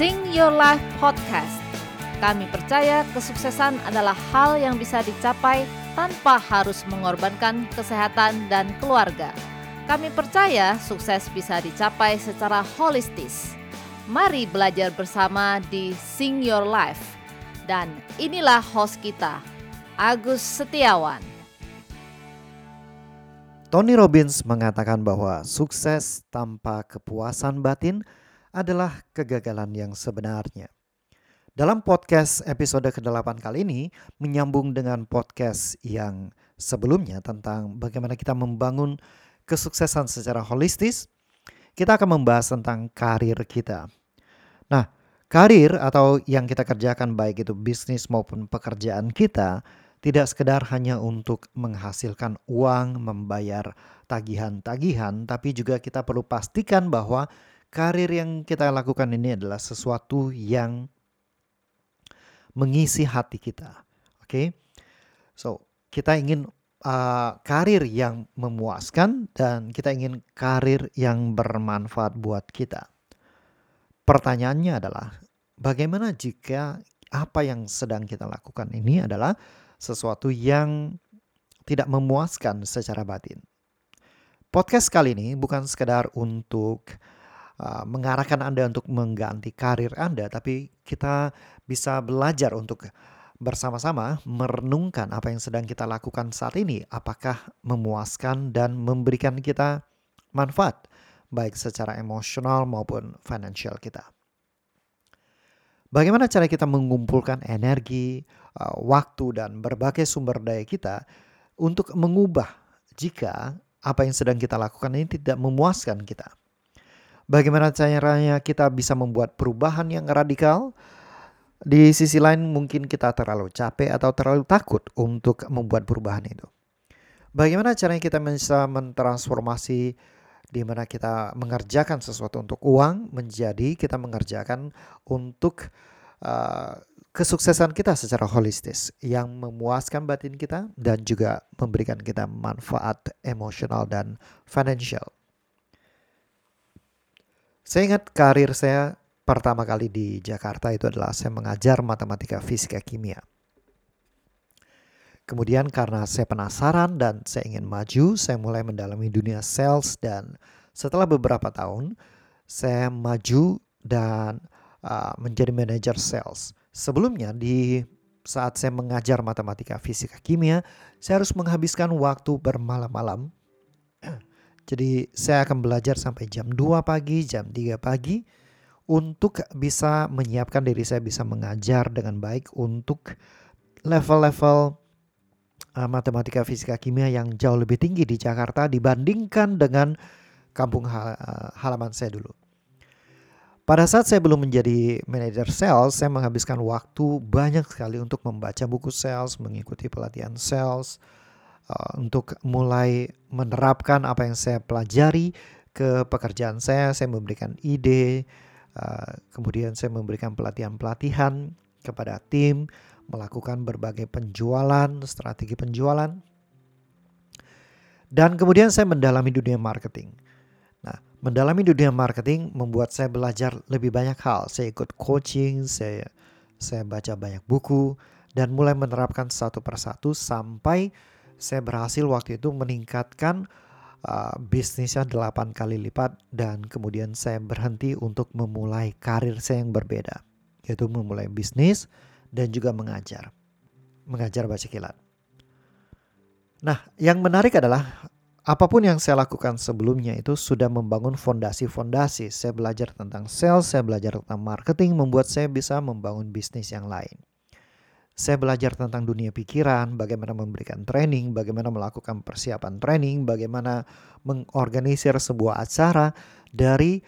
Sing Your Life Podcast. Kami percaya kesuksesan adalah hal yang bisa dicapai tanpa harus mengorbankan kesehatan dan keluarga. Kami percaya sukses bisa dicapai secara holistis. Mari belajar bersama di Sing Your Life. Dan inilah host kita, Agus Setiawan. Tony Robbins mengatakan bahwa sukses tanpa kepuasan batin adalah kegagalan yang sebenarnya. Dalam podcast episode ke-8 kali ini menyambung dengan podcast yang sebelumnya tentang bagaimana kita membangun kesuksesan secara holistis, kita akan membahas tentang karir kita. Nah, karir atau yang kita kerjakan baik itu bisnis maupun pekerjaan kita tidak sekedar hanya untuk menghasilkan uang, membayar tagihan-tagihan, tapi juga kita perlu pastikan bahwa karir yang kita lakukan ini adalah sesuatu yang mengisi hati kita. Oke? So, kita ingin karir yang memuaskan dan kita ingin karir yang bermanfaat buat kita. Pertanyaannya adalah, bagaimana jika apa yang sedang kita lakukan ini adalah sesuatu yang tidak memuaskan secara batin? Podcast kali ini bukan sekedar untuk mengarahkan Anda untuk mengganti karir Anda, tapi kita bisa belajar untuk bersama-sama merenungkan apa yang sedang kita lakukan saat ini, apakah memuaskan dan memberikan kita manfaat baik secara emosional maupun finansial kita. Bagaimana cara kita mengumpulkan energi, waktu dan berbagai sumber daya kita untuk mengubah jika apa yang sedang kita lakukan ini tidak memuaskan kita? Bagaimana caranya kita bisa membuat perubahan yang radikal? Di sisi lain mungkin kita terlalu capek atau terlalu takut untuk membuat perubahan itu. Bagaimana caranya kita bisa mentransformasi di mana kita mengerjakan sesuatu untuk uang menjadi kita mengerjakan untuk kesuksesan kita secara holistis yang memuaskan batin kita dan juga memberikan kita manfaat emosional dan financial. Saya ingat karir saya pertama kali di Jakarta itu adalah saya mengajar matematika, fisika, kimia. Kemudian karena saya penasaran dan saya ingin maju, saya mulai mendalami dunia sales dan setelah beberapa tahun saya maju dan menjadi manajer sales. Sebelumnya di saat saya mengajar matematika, fisika, kimia, saya harus menghabiskan waktu bermalam-malam. Jadi saya akan belajar sampai jam 2 pagi, jam 3 pagi untuk bisa menyiapkan diri saya bisa mengajar dengan baik untuk level-level matematika, fisika, kimia yang jauh lebih tinggi di Jakarta dibandingkan dengan kampung halaman saya dulu. Pada saat saya belum menjadi manajer sales, saya menghabiskan waktu banyak sekali untuk membaca buku sales, mengikuti pelatihan sales, untuk mulai menerapkan apa yang saya pelajari ke pekerjaan saya memberikan ide, kemudian saya memberikan pelatihan-pelatihan kepada tim, melakukan berbagai penjualan, strategi penjualan. Dan kemudian saya mendalami dunia marketing. Nah, mendalami dunia marketing membuat saya belajar lebih banyak hal. Saya ikut coaching, saya baca banyak buku, dan mulai menerapkan satu persatu sampai saya berhasil waktu itu meningkatkan bisnisnya 8 kali lipat dan kemudian saya berhenti untuk memulai karir saya yang berbeda, yaitu memulai bisnis dan juga mengajar baca kilat. Nah, yang menarik adalah apapun yang saya lakukan sebelumnya itu sudah membangun fondasi-fondasi. Saya belajar tentang sales, saya belajar tentang marketing, membuat saya bisa membangun bisnis yang lain. Saya belajar tentang dunia pikiran, bagaimana memberikan training, bagaimana melakukan persiapan training, bagaimana mengorganisir sebuah acara dari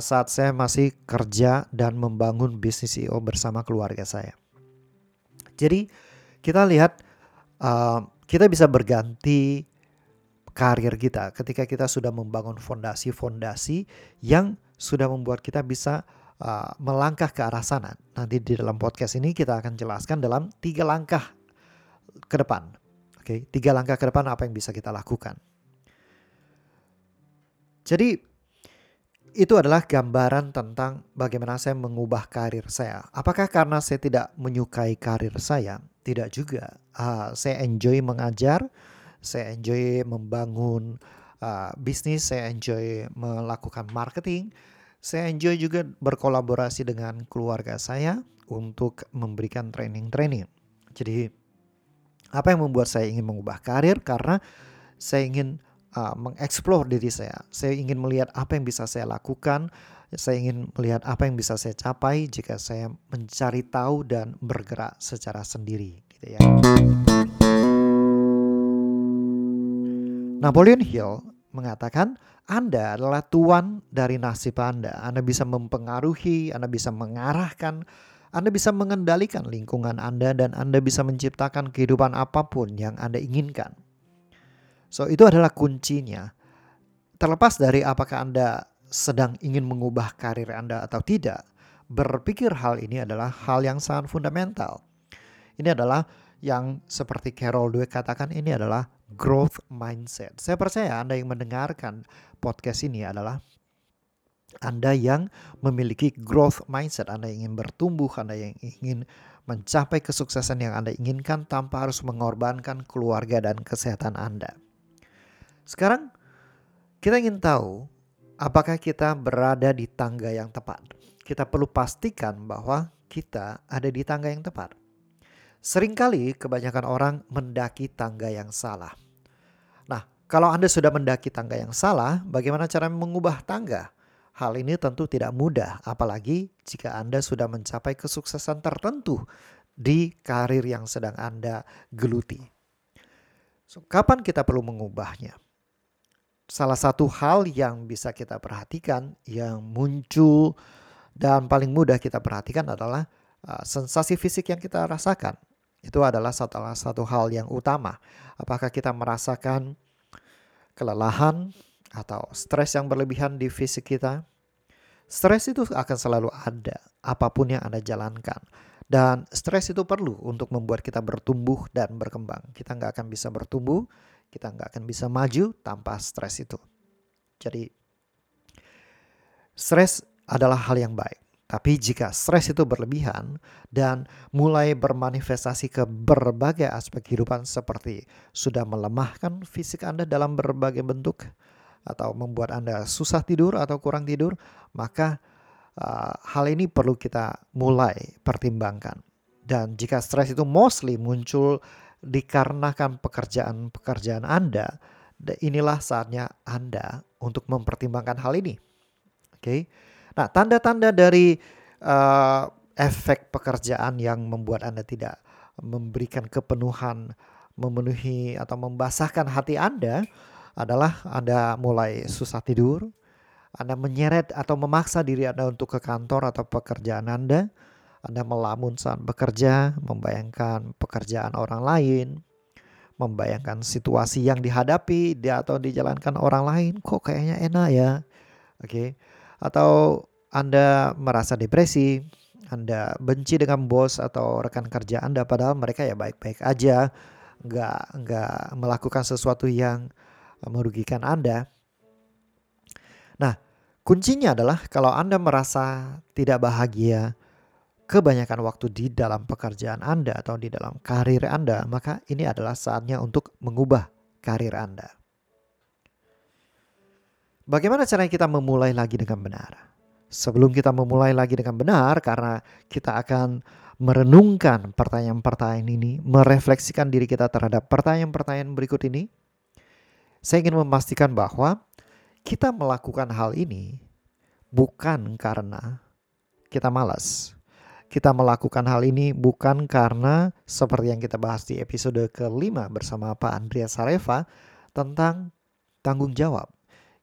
saat saya masih kerja dan membangun bisnis CEO bersama keluarga saya. Jadi kita lihat kita bisa berganti karir kita ketika kita sudah membangun fondasi-fondasi yang sudah membuat kita bisa melangkah ke arah sana. Nanti di dalam podcast ini kita akan jelaskan dalam 3 langkah ke depan. Oke, 3 langkah ke depan apa yang bisa kita lakukan. Jadi Itu adalah gambaran tentang bagaimana saya mengubah karir saya. Apakah karena saya tidak menyukai karir saya? Tidak juga. Saya enjoy mengajar, saya enjoy membangun bisnis, saya enjoy melakukan marketing. Saya enjoy juga berkolaborasi dengan keluarga saya untuk memberikan training-training. Jadi apa yang membuat saya ingin mengubah karir? Karena saya ingin mengeksplor diri saya. Saya ingin melihat apa yang bisa saya lakukan. Saya ingin melihat apa yang bisa saya capai jika saya mencari tahu dan bergerak secara sendiri, gitu ya. Napoleon Hill mengatakan, Anda adalah tuan dari nasib Anda. Anda bisa mempengaruhi, Anda bisa mengarahkan, Anda bisa mengendalikan lingkungan Anda, dan Anda bisa menciptakan kehidupan apapun yang Anda inginkan. So, itu adalah kuncinya. Terlepas dari apakah Anda sedang ingin mengubah karir Anda atau tidak, berpikir hal ini adalah hal yang sangat fundamental. Ini adalah yang seperti Carol Dweck katakan, ini adalah growth mindset. Saya percaya Anda yang mendengarkan podcast ini adalah Anda yang memiliki growth mindset. Anda yang ingin bertumbuh, Anda yang ingin mencapai kesuksesan yang Anda inginkan tanpa harus mengorbankan keluarga dan kesehatan Anda. Sekarang kita ingin tahu apakah kita berada di tangga yang tepat. Kita perlu pastikan bahwa kita ada di tangga yang tepat. Seringkali kebanyakan orang mendaki tangga yang salah. Nah, kalau Anda sudah mendaki tangga yang salah, bagaimana cara mengubah tangga? Hal ini tentu tidak mudah, apalagi jika Anda sudah mencapai kesuksesan tertentu di karir yang sedang Anda geluti. So, kapan kita perlu mengubahnya? Salah satu hal yang bisa kita perhatikan, yang muncul dan paling mudah kita perhatikan adalah sensasi fisik yang kita rasakan. Itu adalah salah satu hal yang utama. Apakah kita merasakan kelelahan atau stres yang berlebihan di fisik kita? Stres itu akan selalu ada, apapun yang Anda jalankan. Dan stres itu perlu untuk membuat kita bertumbuh dan berkembang. Kita nggak akan bisa bertumbuh, kita nggak akan bisa maju tanpa stres itu. Jadi, stres adalah hal yang baik. Tapi jika stres itu berlebihan dan mulai bermanifestasi ke berbagai aspek kehidupan seperti sudah melemahkan fisik Anda dalam berbagai bentuk atau membuat Anda susah tidur atau kurang tidur, maka hal ini perlu kita mulai pertimbangkan. Dan jika stres itu mostly muncul dikarenakan pekerjaan-pekerjaan Anda, inilah saatnya Anda untuk mempertimbangkan hal ini. Oke. Nah, tanda-tanda dari efek pekerjaan yang membuat Anda tidak memberikan kepenuhan, memenuhi atau membasahkan hati Anda adalah Anda mulai susah tidur, Anda menyeret atau memaksa diri Anda untuk ke kantor atau pekerjaan Anda. Anda melamun saat bekerja, membayangkan pekerjaan orang lain, membayangkan situasi yang dihadapi atau dijalankan orang lain. Kok kayaknya enak ya? Oke. Atau Anda merasa depresi, Anda benci dengan bos atau rekan kerja Anda padahal mereka ya baik-baik aja, nggak melakukan sesuatu yang merugikan Anda. Nah, kuncinya adalah kalau Anda merasa tidak bahagia kebanyakan waktu di dalam pekerjaan Anda atau di dalam karir Anda, maka ini adalah saatnya untuk mengubah karir Anda. Bagaimana caranya kita memulai lagi dengan benar? Sebelum kita memulai lagi dengan benar, karena kita akan merenungkan pertanyaan-pertanyaan ini, merefleksikan diri kita terhadap pertanyaan-pertanyaan berikut ini, saya ingin memastikan bahwa kita melakukan hal ini bukan karena kita malas. Kita melakukan hal ini bukan karena seperti yang kita bahas di episode ke-5 bersama Pak Andrea Sareva tentang tanggung jawab.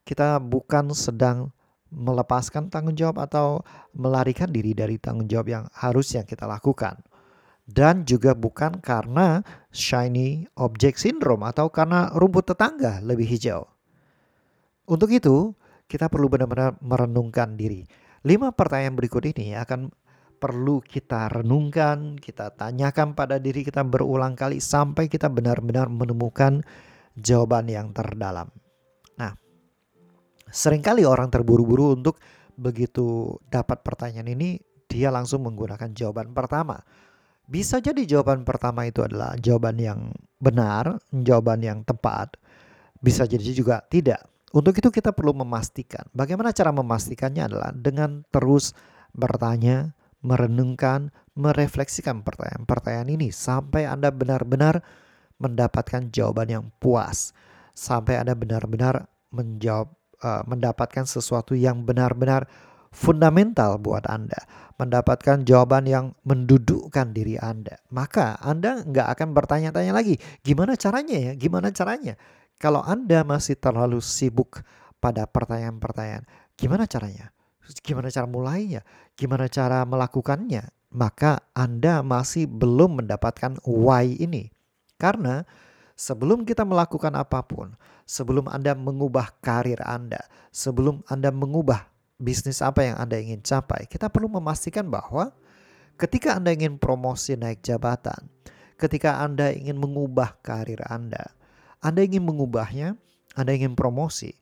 Kita bukan sedang melepaskan tanggung jawab atau melarikan diri dari tanggung jawab yang harusnya kita lakukan. Dan juga bukan karena shiny object syndrome atau karena rumput tetangga lebih hijau. Untuk itu, kita perlu benar-benar merenungkan diri. 5 pertanyaan berikut ini akan perlu kita renungkan, kita tanyakan pada diri kita berulang kali sampai kita benar-benar menemukan jawaban yang terdalam. Nah, Seringkali orang terburu-buru untuk begitu dapat pertanyaan ini, dia langsung menggunakan jawaban pertama. Bisa jadi jawaban pertama itu adalah jawaban yang benar, jawaban yang tepat. Bisa jadi juga tidak. Untuk itu kita perlu memastikan. Bagaimana cara memastikannya adalah dengan terus bertanya, merenungkan, merefleksikan pertanyaan ini sampai Anda benar-benar mendapatkan jawaban yang puas. Sampai Anda benar-benar menjawab, mendapatkan sesuatu yang benar-benar fundamental buat Anda, mendapatkan jawaban yang mendudukkan diri Anda. Maka Anda nggak akan bertanya-tanya lagi, gimana caranya ya, gimana caranya. Kalau Anda masih terlalu sibuk pada pertanyaan-pertanyaan, gimana caranya, gimana cara mulainya, gimana cara melakukannya, maka Anda masih belum mendapatkan why ini. Karena sebelum kita melakukan apapun, sebelum Anda mengubah karir Anda, sebelum Anda mengubah bisnis apa yang Anda ingin capai, kita perlu memastikan bahwa ketika Anda ingin promosi naik jabatan, ketika Anda ingin mengubah karir Anda ingin mengubahnya, Anda ingin promosi,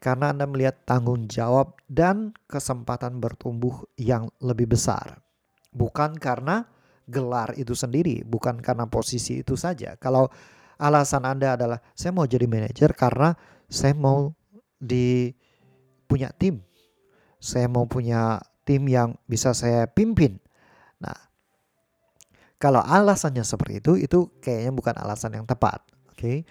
karena Anda melihat tanggung jawab dan kesempatan bertumbuh yang lebih besar. Bukan karena gelar itu sendiri, bukan karena posisi itu saja. Kalau alasan Anda adalah, saya mau jadi manajer karena saya mau punya tim. Saya mau punya tim yang bisa saya pimpin. Nah, kalau alasannya seperti itu kayaknya bukan alasan yang tepat. Oke?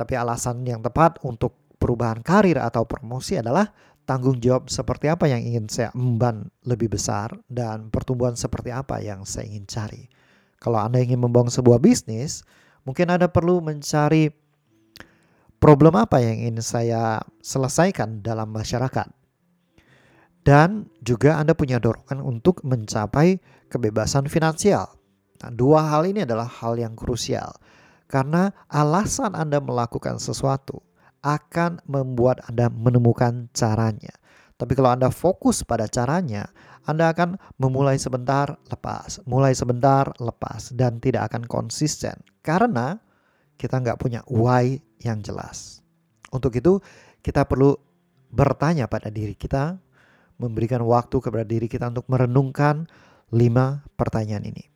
Tapi alasan yang tepat untuk perubahan karir atau promosi adalah tanggung jawab seperti apa yang ingin saya emban lebih besar dan pertumbuhan seperti apa yang saya ingin cari. Kalau Anda ingin membangun sebuah bisnis, mungkin Anda perlu mencari problem apa yang ingin saya selesaikan dalam masyarakat. Dan juga Anda punya dorongan untuk mencapai kebebasan finansial. Nah, dua hal ini adalah hal yang krusial. Karena alasan Anda melakukan sesuatu akan membuat Anda menemukan caranya. Tapi kalau Anda fokus pada caranya, Anda akan memulai sebentar, lepas. Mulai sebentar, lepas. Dan tidak akan konsisten. Karena kita nggak punya why yang jelas. Untuk itu kita perlu bertanya pada diri kita, memberikan waktu kepada diri kita untuk merenungkan 5 pertanyaan ini.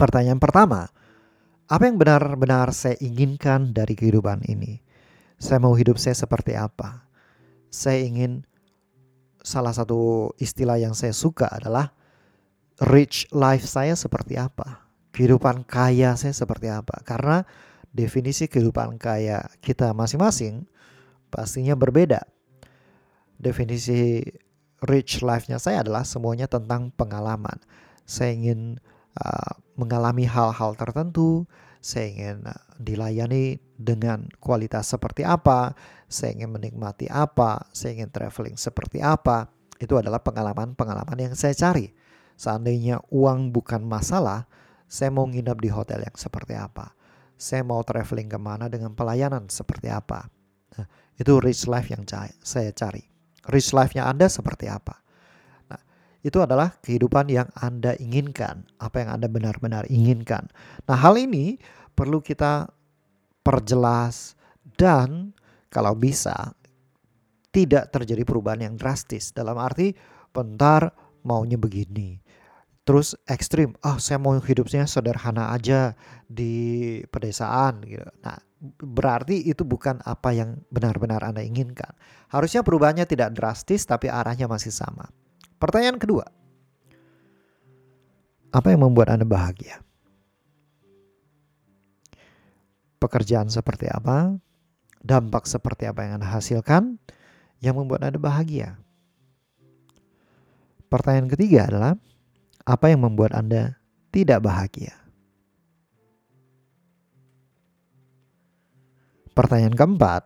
Pertanyaan pertama, apa yang benar-benar saya inginkan dari kehidupan ini? Saya mau hidup saya seperti apa? Saya ingin, salah satu istilah yang saya suka adalah rich life saya seperti apa? Kehidupan kaya saya seperti apa? Karena definisi kehidupan kaya kita masing-masing pastinya berbeda. Definisi rich life-nya saya adalah semuanya tentang pengalaman. Saya ingin mengalami hal-hal tertentu. Saya ingin dilayani dengan kualitas seperti apa. Saya ingin menikmati apa. Saya ingin traveling seperti apa. Itu adalah pengalaman-pengalaman yang saya cari. Seandainya uang bukan masalah, saya mau nginap di hotel yang seperti apa. Saya mau traveling kemana dengan pelayanan seperti apa. Nah, itu rich life yang saya cari. Rich life-nya Anda seperti apa? Nah, itu adalah kehidupan yang Anda inginkan, apa yang Anda benar-benar inginkan. Nah, hal ini perlu kita perjelas dan kalau bisa tidak terjadi perubahan yang drastis. Dalam arti bentar maunya begini, terus ekstrim. Saya mau hidupnya sederhana aja di pedesaan gitu. Nah, berarti itu bukan apa yang benar-benar Anda inginkan. Harusnya perubahannya tidak drastis, tapi arahnya masih sama. Pertanyaan kedua, apa yang membuat Anda bahagia? Pekerjaan seperti apa? Dampak seperti apa yang Anda hasilkan yang membuat Anda bahagia? Pertanyaan ketiga adalah, apa yang membuat Anda tidak bahagia? Pertanyaan keempat,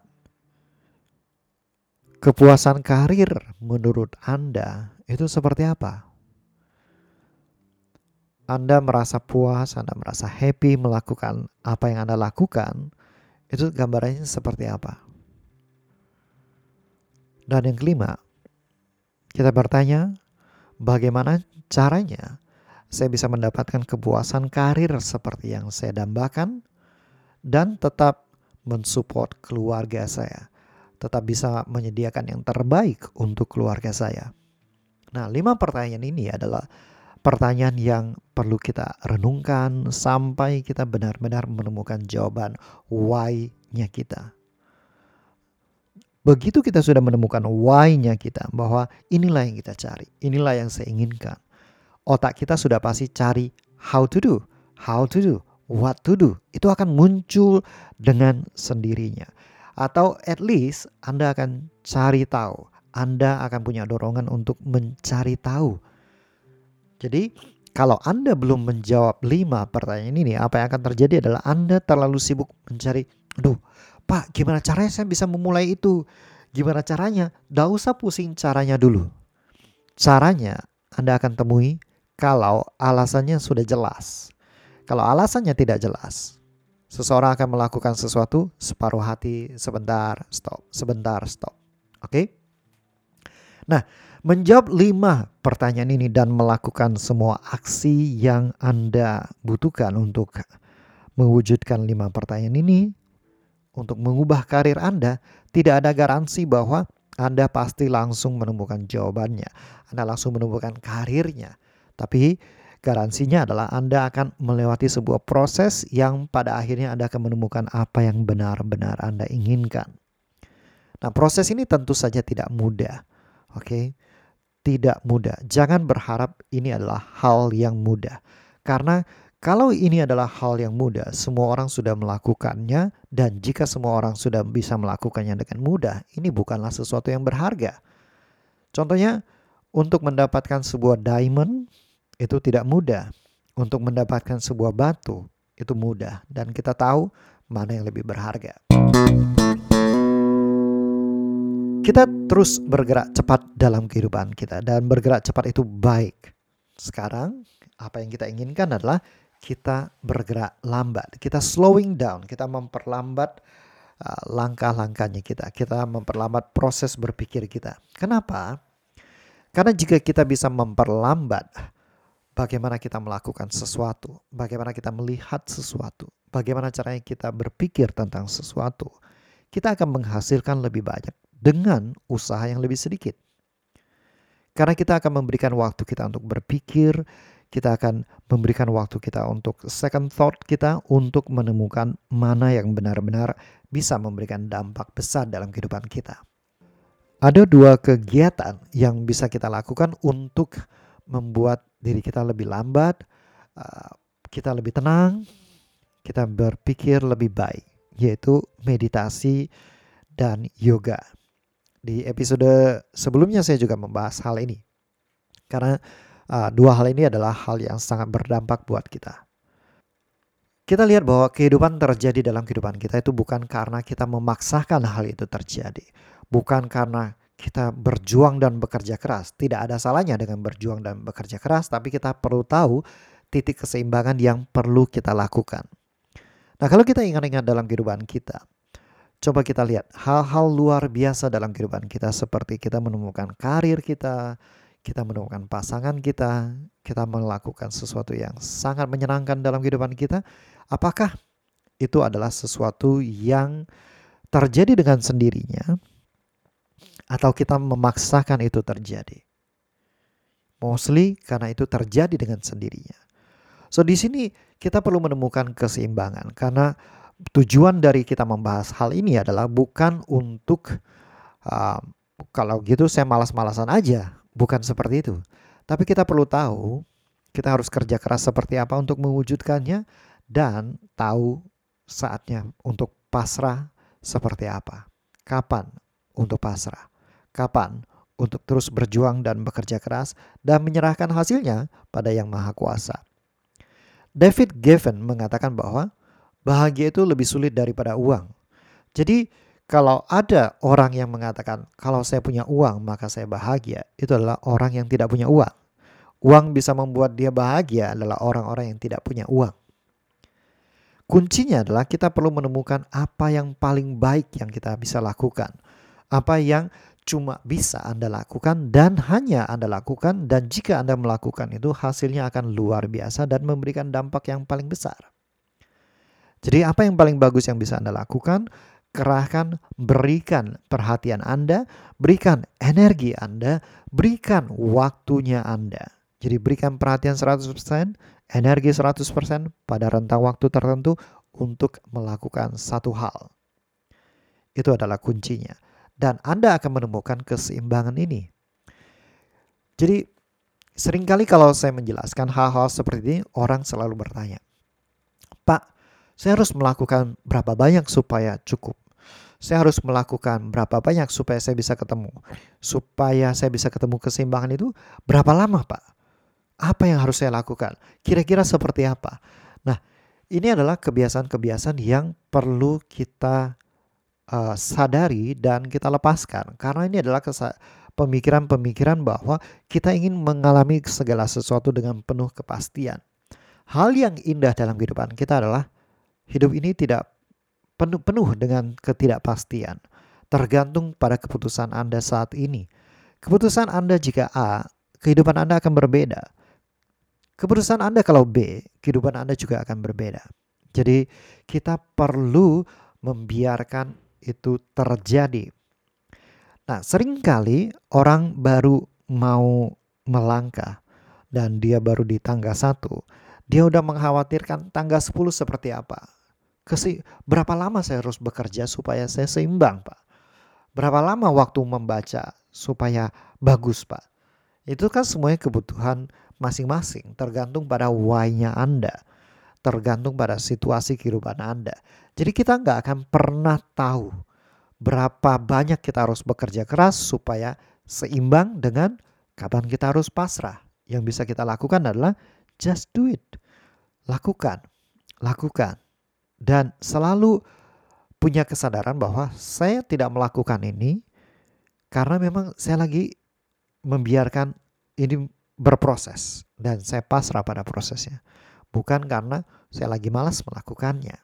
kepuasan karir menurut Anda itu seperti apa? Anda merasa puas, Anda merasa happy melakukan apa yang Anda lakukan, itu gambarannya seperti apa? Dan yang kelima, kita bertanya, bagaimana caranya saya bisa mendapatkan kepuasan karir seperti yang saya dambakan dan tetap mensupport keluarga saya, tetap bisa menyediakan yang terbaik untuk keluarga saya? Nah, 5 pertanyaan ini adalah pertanyaan yang perlu kita renungkan sampai kita benar-benar menemukan jawaban why-nya kita. Begitu kita sudah menemukan why-nya kita, bahwa inilah yang kita cari, inilah yang saya inginkan. Otak kita sudah pasti cari how to do, what to do. Itu akan muncul dengan sendirinya. Atau at least Anda akan cari tahu. Anda akan punya dorongan untuk mencari tahu. Jadi kalau Anda belum menjawab 5 pertanyaan ini, apa yang akan terjadi adalah Anda terlalu sibuk mencari, aduh Pak, gimana caranya saya bisa memulai itu? Gimana caranya? Nggak usah pusing caranya dulu. Caranya Anda akan temui kalau alasannya sudah jelas. Kalau alasannya tidak jelas, seseorang akan melakukan sesuatu separuh hati, sebentar, stop, sebentar, stop. Oke? Nah, menjawab 5 pertanyaan ini dan melakukan semua aksi yang Anda butuhkan untuk mewujudkan 5 pertanyaan ini, untuk mengubah karir Anda, tidak ada garansi bahwa Anda pasti langsung menemukan jawabannya. Anda langsung menemukan karirnya. Tapi garansinya adalah Anda akan melewati sebuah proses yang pada akhirnya Anda akan menemukan apa yang benar-benar Anda inginkan. Nah, proses ini tentu saja tidak mudah. Oke, tidak mudah. Jangan berharap ini adalah hal yang mudah. Karena kalau ini adalah hal yang mudah, semua orang sudah melakukannya. Dan jika semua orang sudah bisa melakukannya dengan mudah, ini bukanlah sesuatu yang berharga. Contohnya, untuk mendapatkan sebuah diamond, itu tidak mudah. Untuk mendapatkan sebuah batu, itu mudah. Dan kita tahu mana yang lebih berharga. Kita terus bergerak cepat dalam kehidupan kita, dan bergerak cepat itu baik. Sekarang apa yang kita inginkan adalah kita bergerak lambat, kita slowing down, kita memperlambat langkah-langkahnya kita. Kita memperlambat proses berpikir kita. Kenapa? Karena jika kita bisa memperlambat bagaimana kita melakukan sesuatu, bagaimana kita melihat sesuatu, bagaimana caranya kita berpikir tentang sesuatu, kita akan menghasilkan lebih banyak dengan usaha yang lebih sedikit. Karena kita akan memberikan waktu kita untuk berpikir, kita akan memberikan waktu kita untuk second thought kita, untuk menemukan mana yang benar-benar bisa memberikan dampak besar dalam kehidupan kita. Ada 2 kegiatan yang bisa kita lakukan untuk membuat diri kita lebih lambat, kita lebih tenang, kita berpikir lebih baik, yaitu meditasi dan yoga. Di episode sebelumnya saya juga membahas hal ini. Karena 2 hal ini adalah hal yang sangat berdampak buat kita. Kita lihat bahwa kehidupan terjadi dalam kehidupan kita itu bukan karena kita memaksakan hal itu terjadi. Bukan karena kita berjuang dan bekerja keras. Tidak ada salahnya dengan berjuang dan bekerja keras. Tapi kita perlu tahu titik keseimbangan yang perlu kita lakukan. Nah, kalau kita ingat-ingat dalam kehidupan kita, coba kita lihat hal-hal luar biasa dalam kehidupan kita, seperti kita menemukan karir kita, kita menemukan pasangan kita, kita melakukan sesuatu yang sangat menyenangkan dalam kehidupan kita. Apakah itu adalah sesuatu yang terjadi dengan sendirinya atau kita memaksakan itu terjadi? Mostly karena itu terjadi dengan sendirinya. So di sini kita perlu menemukan keseimbangan, karena tujuan dari kita membahas hal ini adalah bukan untuk kalau gitu saya malas-malasan aja, bukan seperti itu. Tapi kita perlu tahu kita harus kerja keras seperti apa untuk mewujudkannya, dan tahu saatnya untuk pasrah seperti apa. Kapan untuk pasrah, kapan untuk terus berjuang dan bekerja keras dan menyerahkan hasilnya pada Yang Maha Kuasa. David Gevin mengatakan bahwa bahagia itu lebih sulit daripada uang. Jadi kalau ada orang yang mengatakan kalau saya punya uang maka saya bahagia, itu adalah orang yang tidak punya uang. Uang bisa membuat dia bahagia adalah orang-orang yang tidak punya uang. Kuncinya adalah kita perlu menemukan apa yang paling baik yang kita bisa lakukan. Apa yang cuma bisa Anda lakukan dan hanya Anda lakukan, dan jika Anda melakukan itu hasilnya akan luar biasa dan memberikan dampak yang paling besar. Jadi apa yang paling bagus yang bisa Anda lakukan, kerahkan, berikan perhatian Anda, berikan energi Anda, berikan waktunya Anda. Jadi berikan perhatian 100%, energi 100% pada rentang waktu tertentu untuk melakukan satu hal. Itu adalah kuncinya. Dan Anda akan menemukan keseimbangan ini. Jadi seringkali kalau saya menjelaskan hal-hal seperti ini, orang selalu bertanya, "Pak, saya harus melakukan berapa banyak supaya cukup? Saya harus melakukan berapa banyak supaya saya bisa ketemu? Supaya saya bisa ketemu keseimbangan itu berapa lama, Pak? Apa yang harus saya lakukan? Kira-kira seperti apa?" Nah, ini adalah kebiasaan-kebiasaan yang perlu kita sadari dan kita lepaskan. Karena ini adalah pemikiran-pemikiran bahwa kita ingin mengalami segala sesuatu dengan penuh kepastian. Hal yang indah dalam kehidupan kita adalah hidup ini tidak penuh dengan ketidakpastian. Tergantung pada keputusan Anda saat ini. Keputusan Anda jika A, kehidupan Anda akan berbeda. Keputusan Anda kalau B, kehidupan Anda juga akan berbeda. Jadi kita perlu membiarkan itu terjadi. Nah, seringkali orang baru mau melangkah dan dia baru di tangga 1. Dia udah mengkhawatirkan tangga 10 seperti apa. Berapa lama saya harus bekerja supaya saya seimbang, Pak? Berapa lama waktu membaca supaya bagus, Pak? Itu kan semuanya kebutuhan masing-masing, tergantung pada why-nya Anda, tergantung pada situasi kehidupan Anda. Jadi kita nggak akan pernah tahu berapa banyak kita harus bekerja keras supaya seimbang dengan kapan kita harus pasrah. Yang bisa kita lakukan adalah just do it. Lakukan. Dan selalu punya kesadaran bahwa saya tidak melakukan ini karena memang saya lagi membiarkan ini berproses dan saya pasrah pada prosesnya. Bukan karena saya lagi malas melakukannya.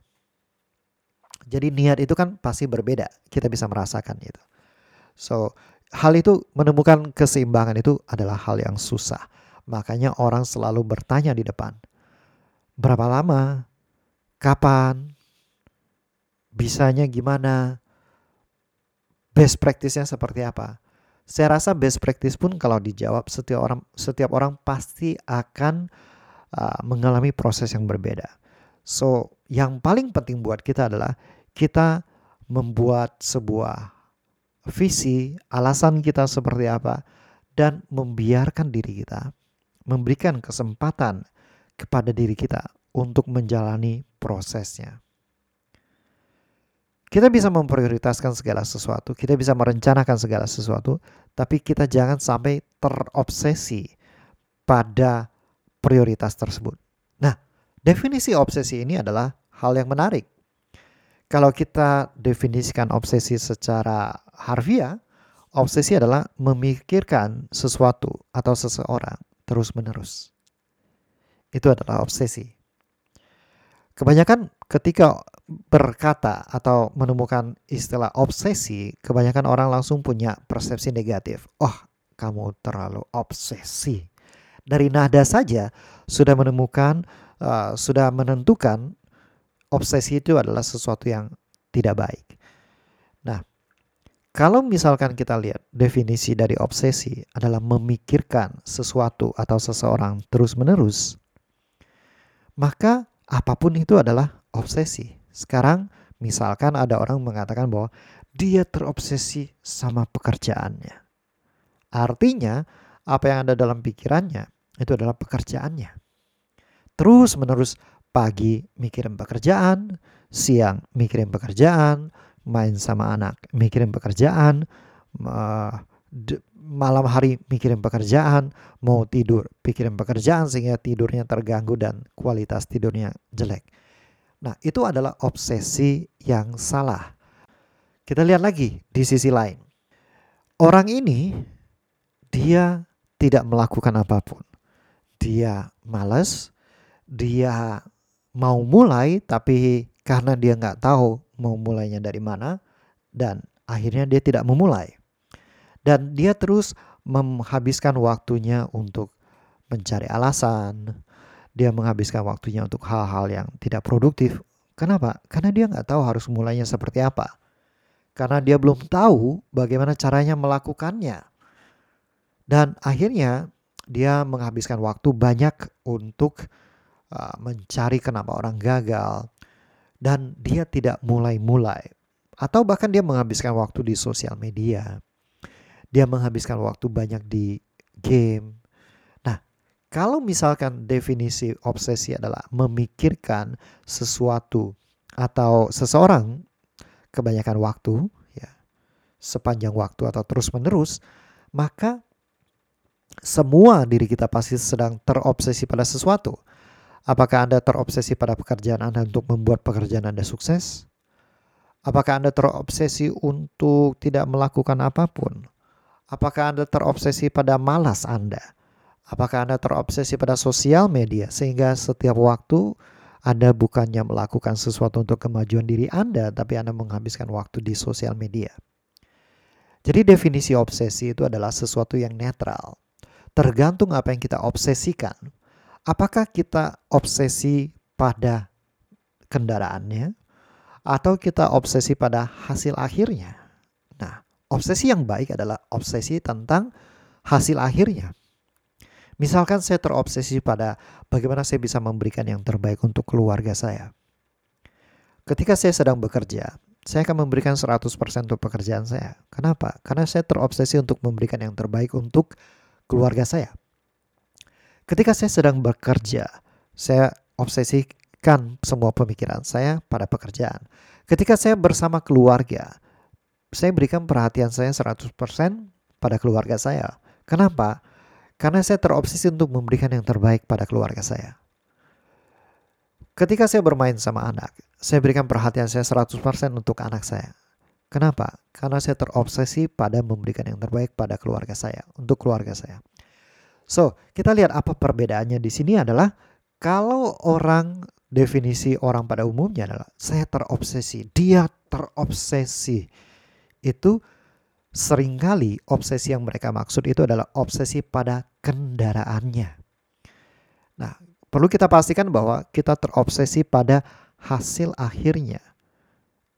Jadi niat itu kan pasti berbeda, kita bisa merasakan itu. So, hal itu, menemukan keseimbangan itu adalah hal yang susah. Makanya orang selalu bertanya di depan, berapa lama? Kapan? Bisanya gimana? Best practice-nya seperti apa? Saya rasa best practice pun kalau dijawab setiap orang pasti akan mengalami proses yang berbeda. So, yang paling penting buat kita adalah kita membuat sebuah visi, alasan kita seperti apa, dan membiarkan diri kita, memberikan kesempatan kepada diri kita untuk menjalani prosesnya. Kita bisa memprioritaskan segala sesuatu, kita bisa merencanakan segala sesuatu, tapi kita jangan sampai terobsesi pada prioritas tersebut. Nah, definisi obsesi ini adalah hal yang menarik. Kalau kita definisikan obsesi secara harfiah, obsesi adalah memikirkan sesuatu atau seseorang terus-menerus. Itu adalah obsesi. Kebanyakan ketika berkata atau menemukan istilah obsesi, kebanyakan orang langsung punya persepsi negatif. Oh, kamu terlalu obsesi. Dari nada saja sudah menentukan obsesi itu adalah sesuatu yang tidak baik. Nah, kalau misalkan kita lihat definisi dari obsesi adalah memikirkan sesuatu atau seseorang terus-menerus, maka apapun itu adalah obsesi. Sekarang misalkan ada orang mengatakan bahwa dia terobsesi sama pekerjaannya. Artinya apa yang ada dalam pikirannya itu adalah pekerjaannya. Terus menerus, pagi mikirin pekerjaan, siang mikirin pekerjaan, main sama anak mikirin pekerjaan, malam hari mikirin pekerjaan, mau tidur pikirin pekerjaan sehingga tidurnya terganggu dan kualitas tidurnya jelek. Nah, itu adalah obsesi yang salah. Kita lihat lagi di sisi lain. Orang ini dia tidak melakukan apapun. Dia malas, dia mau mulai tapi karena dia nggak tahu mau mulainya dari mana dan akhirnya dia tidak memulai. Dan dia terus menghabiskan waktunya untuk mencari alasan. Dia menghabiskan waktunya untuk hal-hal yang tidak produktif. Kenapa? Karena dia nggak tahu harus mulainya seperti apa. karena dia belum tahu bagaimana caranya melakukannya. Dan akhirnya dia menghabiskan waktu banyak untuk mencari kenapa orang gagal, dan dia tidak mulai-mulai. Atau bahkan dia menghabiskan waktu di sosial media. Dia menghabiskan waktu banyak di game. Nah, kalau misalkan definisi obsesi adalah memikirkan sesuatu atau seseorang kebanyakan waktu, ya, sepanjang waktu atau terus-menerus, maka semua diri kita pasti sedang terobsesi pada sesuatu. Apakah Anda terobsesi pada pekerjaan Anda untuk membuat pekerjaan Anda sukses? Apakah Anda terobsesi untuk tidak melakukan apapun? Apakah Anda terobsesi pada malas Anda? Apakah Anda terobsesi pada sosial media sehingga setiap waktu Anda bukannya melakukan sesuatu untuk kemajuan diri Anda, tapi Anda menghabiskan waktu di sosial media? Jadi definisi obsesi itu adalah sesuatu yang netral. Tergantung apa yang kita obsesikan. Apakah kita obsesi pada kendaraannya? Atau kita obsesi pada hasil akhirnya? Nah, obsesi yang baik adalah obsesi tentang hasil akhirnya. Misalkan saya terobsesi pada bagaimana saya bisa memberikan yang terbaik untuk keluarga saya. Ketika saya sedang bekerja, saya akan memberikan 100% untuk pekerjaan saya. Kenapa? Karena saya terobsesi untuk memberikan yang terbaik untuk keluarga saya. Ketika saya sedang bekerja, saya obsesi kan semua pemikiran saya pada pekerjaan. Ketika saya bersama keluarga, saya berikan perhatian saya 100% pada keluarga saya. Kenapa? Karena saya terobsesi untuk memberikan yang terbaik pada keluarga saya. Ketika saya bermain sama anak, saya berikan perhatian saya 100% untuk anak saya. Kenapa? Karena saya terobsesi pada memberikan yang terbaik pada keluarga saya, untuk keluarga saya. So, kita lihat apa perbedaannya di sini adalah kalau orang, definisi orang pada umumnya adalah saya terobsesi, dia terobsesi. Itu seringkali obsesi yang mereka maksud itu adalah obsesi pada kendaraannya. Nah, perlu kita pastikan bahwa kita terobsesi pada hasil akhirnya.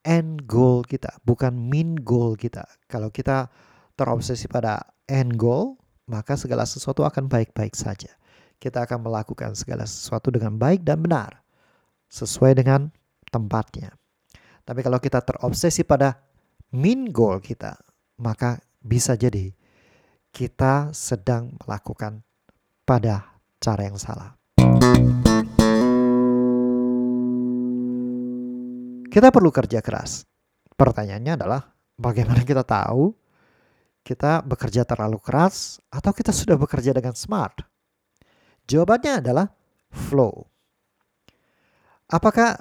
End goal kita, bukan mean goal kita. Kalau kita terobsesi pada end goal, maka segala sesuatu akan baik-baik saja. Kita akan melakukan segala sesuatu dengan baik dan benar, sesuai dengan tempatnya. Tapi kalau kita terobsesi pada main goal kita, maka bisa jadi kita sedang melakukan pada cara yang salah. Kita perlu kerja keras. Pertanyaannya adalah bagaimana kita tahu kita bekerja terlalu keras atau kita sudah bekerja dengan smart? Jawabannya adalah flow. Apakah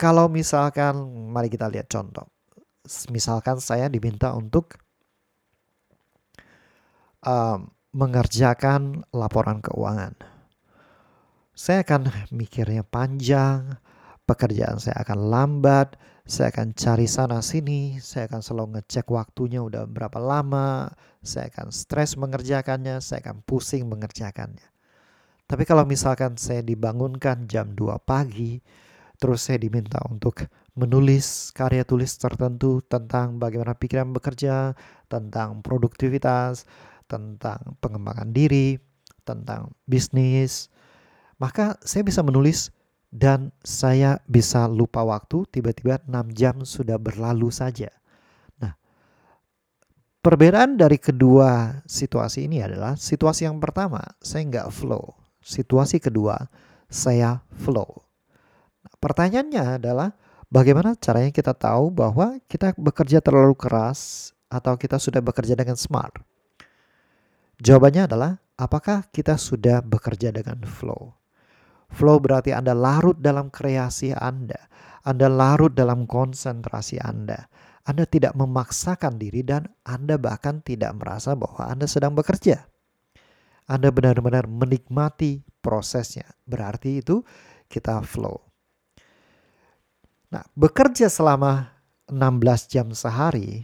kalau misalkan, mari kita lihat contoh. Misalkan saya diminta untuk mengerjakan laporan keuangan. Saya akan mikirnya panjang, pekerjaan saya akan lambat, saya akan cari sana-sini, saya akan selalu ngecek waktunya udah berapa lama, saya akan stres mengerjakannya, saya akan pusing mengerjakannya. Tapi kalau misalkan saya dibangunkan jam 2 pagi, terus saya diminta untuk menulis karya tulis tertentu tentang bagaimana pikiran bekerja, tentang produktivitas, tentang pengembangan diri, tentang bisnis, maka saya bisa menulis dan saya bisa lupa waktu, tiba-tiba 6 jam sudah berlalu saja. Nah, perbedaan dari kedua situasi ini adalah situasi yang pertama, saya nggak flow. Situasi kedua, saya flow. Nah, pertanyaannya adalah bagaimana caranya kita tahu bahwa kita bekerja terlalu keras atau kita sudah bekerja dengan smart? Jawabannya adalah apakah kita sudah bekerja dengan flow? Flow berarti Anda larut dalam kreasi Anda. Anda larut dalam konsentrasi Anda. Anda tidak memaksakan diri dan Anda bahkan tidak merasa bahwa Anda sedang bekerja. Anda benar-benar menikmati prosesnya. Berarti itu kita flow. Nah, bekerja selama 16 jam sehari,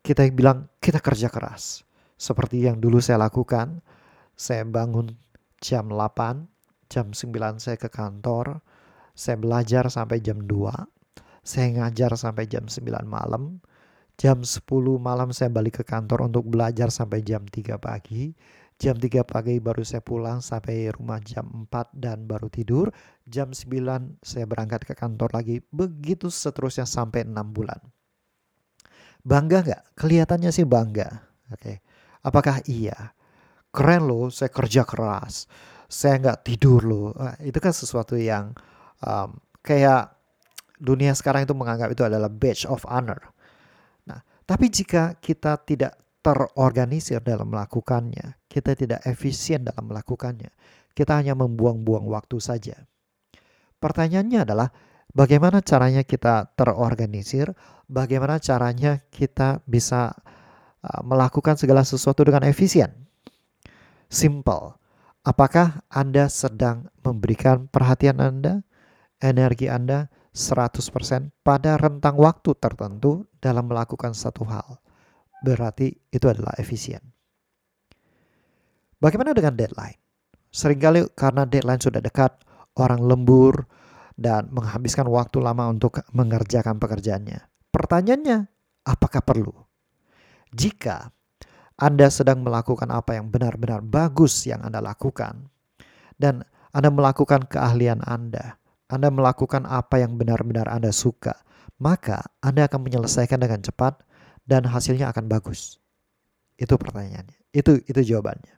kita bilang kita kerja keras. Seperti yang dulu saya lakukan, saya bangun jam 8, jam 9 saya ke kantor, saya belajar sampai jam 2, Saya ngajar sampai jam 9 malam. Jam 10 malam saya balik ke kantor untuk belajar sampai jam 3 pagi. Jam 3 pagi baru saya pulang sampai rumah jam 4 dan baru tidur. Jam 9 saya berangkat ke kantor lagi. Begitu seterusnya sampai 6 bulan. Bangga gak? Kelihatannya sih bangga. Oke. Apakah iya? Keren loh, saya kerja keras. Saya gak tidur loh. Nah, itu kan sesuatu yang kayak dunia sekarang itu menganggap itu adalah badge of honor. Tapi jika kita tidak terorganisir dalam melakukannya, kita tidak efisien dalam melakukannya, kita hanya membuang-buang waktu saja. Pertanyaannya adalah, bagaimana caranya kita terorganisir, bagaimana caranya kita bisa melakukan segala sesuatu dengan efisien? Simple. Apakah Anda sedang memberikan perhatian Anda, energi Anda, 100% pada rentang waktu tertentu dalam melakukan satu hal? Berarti itu adalah efisien. Bagaimana dengan deadline? Seringkali karena deadline sudah dekat, orang lembur dan menghabiskan waktu lama untuk mengerjakan pekerjaannya. Pertanyaannya, apakah perlu? Jika Anda sedang melakukan apa yang benar-benar bagus yang Anda lakukan, dan Anda melakukan keahlian Anda melakukan apa yang benar-benar Anda suka, maka Anda akan menyelesaikan dengan cepat dan hasilnya akan bagus. Itu pertanyaannya. Itu jawabannya.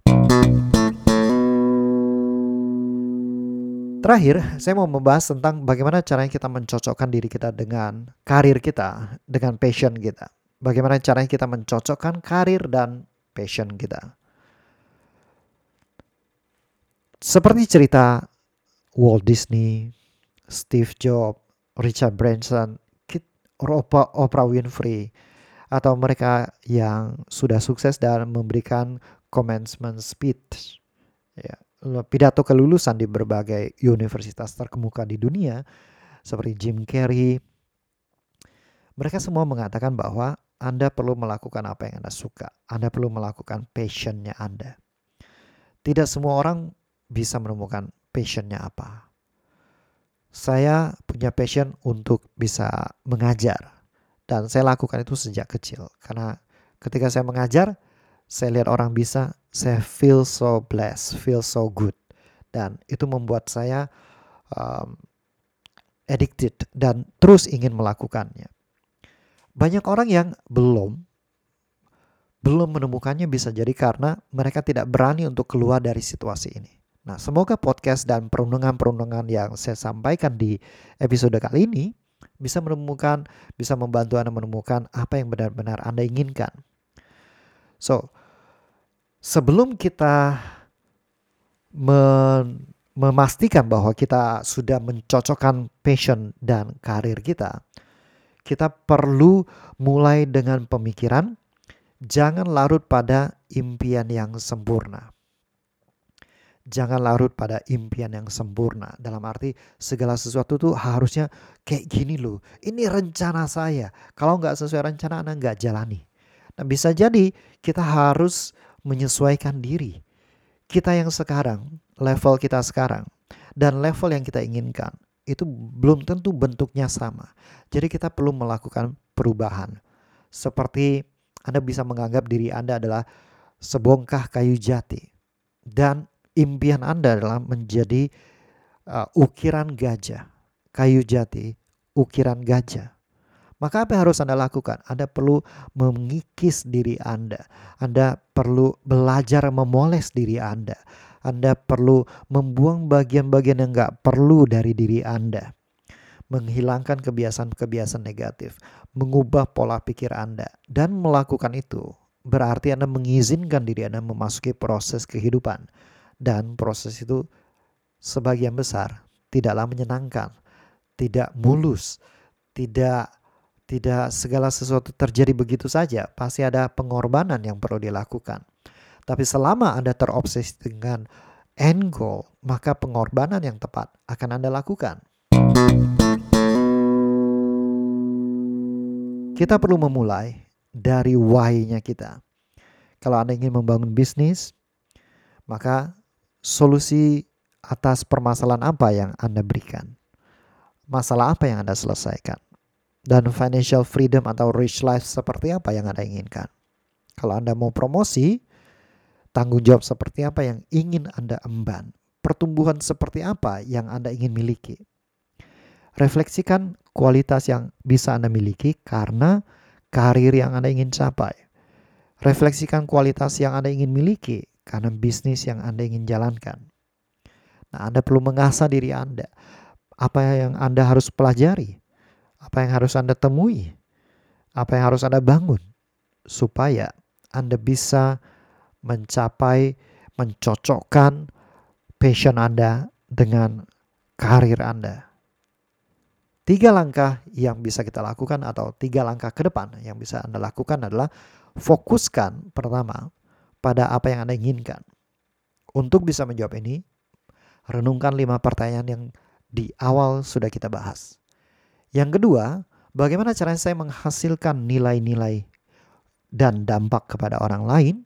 Terakhir, saya mau membahas tentang bagaimana caranya kita mencocokkan diri kita dengan karir kita, dengan passion kita. Bagaimana caranya kita mencocokkan karir dan passion kita. Seperti cerita Walt Disney, Steve Jobs, Richard Branson, Oprah Winfrey, atau mereka yang sudah sukses dan memberikan commencement speech, pidato kelulusan di berbagai universitas terkemuka di dunia, seperti Jim Carrey. Mereka semua mengatakan bahwa Anda perlu melakukan apa yang Anda suka, Anda perlu melakukan passionnya Anda. Tidak semua orang bisa menemukan passionnya apa. Saya punya passion untuk bisa mengajar. Dan saya lakukan itu sejak kecil. Karena ketika saya mengajar, saya lihat orang bisa, saya feel so blessed, feel so good. Dan itu membuat saya addicted dan terus ingin melakukannya. Banyak orang yang belum menemukannya bisa jadi karena mereka tidak berani untuk keluar dari situasi ini. Nah, semoga podcast dan perundungan-perundungan yang saya sampaikan di episode kali ini bisa membantu Anda menemukan apa yang benar-benar Anda inginkan. So, sebelum kita memastikan bahwa kita sudah mencocokkan passion dan karir kita, kita perlu mulai dengan pemikiran, jangan larut pada impian yang sempurna. Jangan larut pada impian yang sempurna. Dalam arti segala sesuatu tuh harusnya kayak gini loh. Ini rencana saya. Kalau nggak sesuai rencana Anda nggak jalani. Nah, bisa jadi kita harus menyesuaikan diri. Kita yang sekarang, level kita sekarang dan level yang kita inginkan itu belum tentu bentuknya sama. Jadi kita perlu melakukan perubahan. Seperti Anda bisa menganggap diri Anda adalah sebongkah kayu jati dan impian Anda adalah menjadi ukiran gajah, kayu jati, ukiran gajah. Maka apa yang harus Anda lakukan? Anda perlu mengikis diri Anda. Anda perlu belajar memoles diri Anda. Anda perlu membuang bagian-bagian yang gak perlu dari diri Anda. Menghilangkan kebiasaan-kebiasaan negatif. Mengubah pola pikir Anda. Dan melakukan itu berarti Anda mengizinkan diri Anda memasuki proses kehidupan. Dan proses itu sebagian besar tidaklah menyenangkan, tidak mulus, tidak segala sesuatu terjadi begitu saja. Pasti ada pengorbanan yang perlu dilakukan. Tapi selama Anda terobsesi dengan end goal, maka pengorbanan yang tepat akan Anda lakukan. Kita perlu memulai dari why-nya kita. Kalau Anda ingin membangun bisnis, maka solusi atas permasalahan apa yang Anda berikan? Masalah apa yang Anda selesaikan? Dan financial freedom atau rich life seperti apa yang Anda inginkan? Kalau Anda mau promosi, tanggung jawab seperti apa yang ingin Anda emban? Pertumbuhan seperti apa yang Anda ingin miliki? Refleksikan kualitas yang bisa Anda miliki karena karir yang Anda ingin capai. Refleksikan kualitas yang Anda ingin miliki karena bisnis yang Anda ingin jalankan. Nah, Anda perlu mengasah diri Anda. Apa yang Anda harus pelajari? Apa yang harus Anda temui, apa yang harus Anda bangun, supaya Anda bisa mencapai, mencocokkan passion Anda dengan karir Anda. 3 langkah yang bisa kita lakukan atau 3 langkah ke depan yang bisa Anda lakukan adalah fokuskan pertama pada apa yang Anda inginkan. Untuk bisa menjawab ini, renungkan 5 pertanyaan yang di awal sudah kita bahas. Yang kedua, bagaimana caranya saya menghasilkan nilai-nilai dan dampak kepada orang lain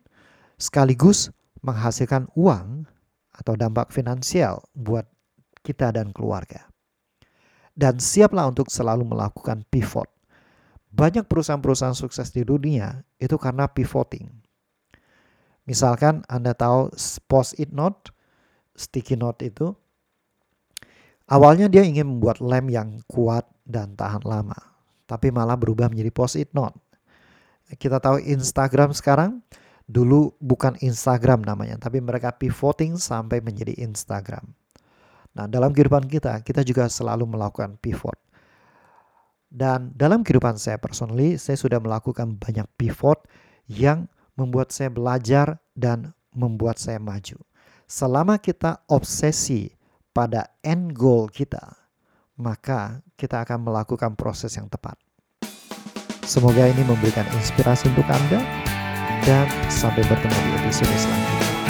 sekaligus menghasilkan uang atau dampak finansial buat kita dan keluarga. Dan siaplah untuk selalu melakukan pivot. Banyak perusahaan-perusahaan sukses di dunia itu karena pivoting. Misalkan Anda tahu post-it note, sticky note itu, awalnya dia ingin membuat lem yang kuat dan tahan lama, tapi malah berubah menjadi post-it note. Kita tahu Instagram sekarang, dulu bukan Instagram namanya, tapi mereka pivoting sampai menjadi Instagram. Nah, dalam kehidupan kita juga selalu melakukan pivot. Dan dalam kehidupan saya personally, saya sudah melakukan banyak pivot yang membuat saya belajar dan membuat saya maju. Selama kita obsesi pada end goal kita, maka kita akan melakukan proses yang tepat. Semoga ini memberikan inspirasi untuk Anda, dan sampai bertemu di episode selanjutnya.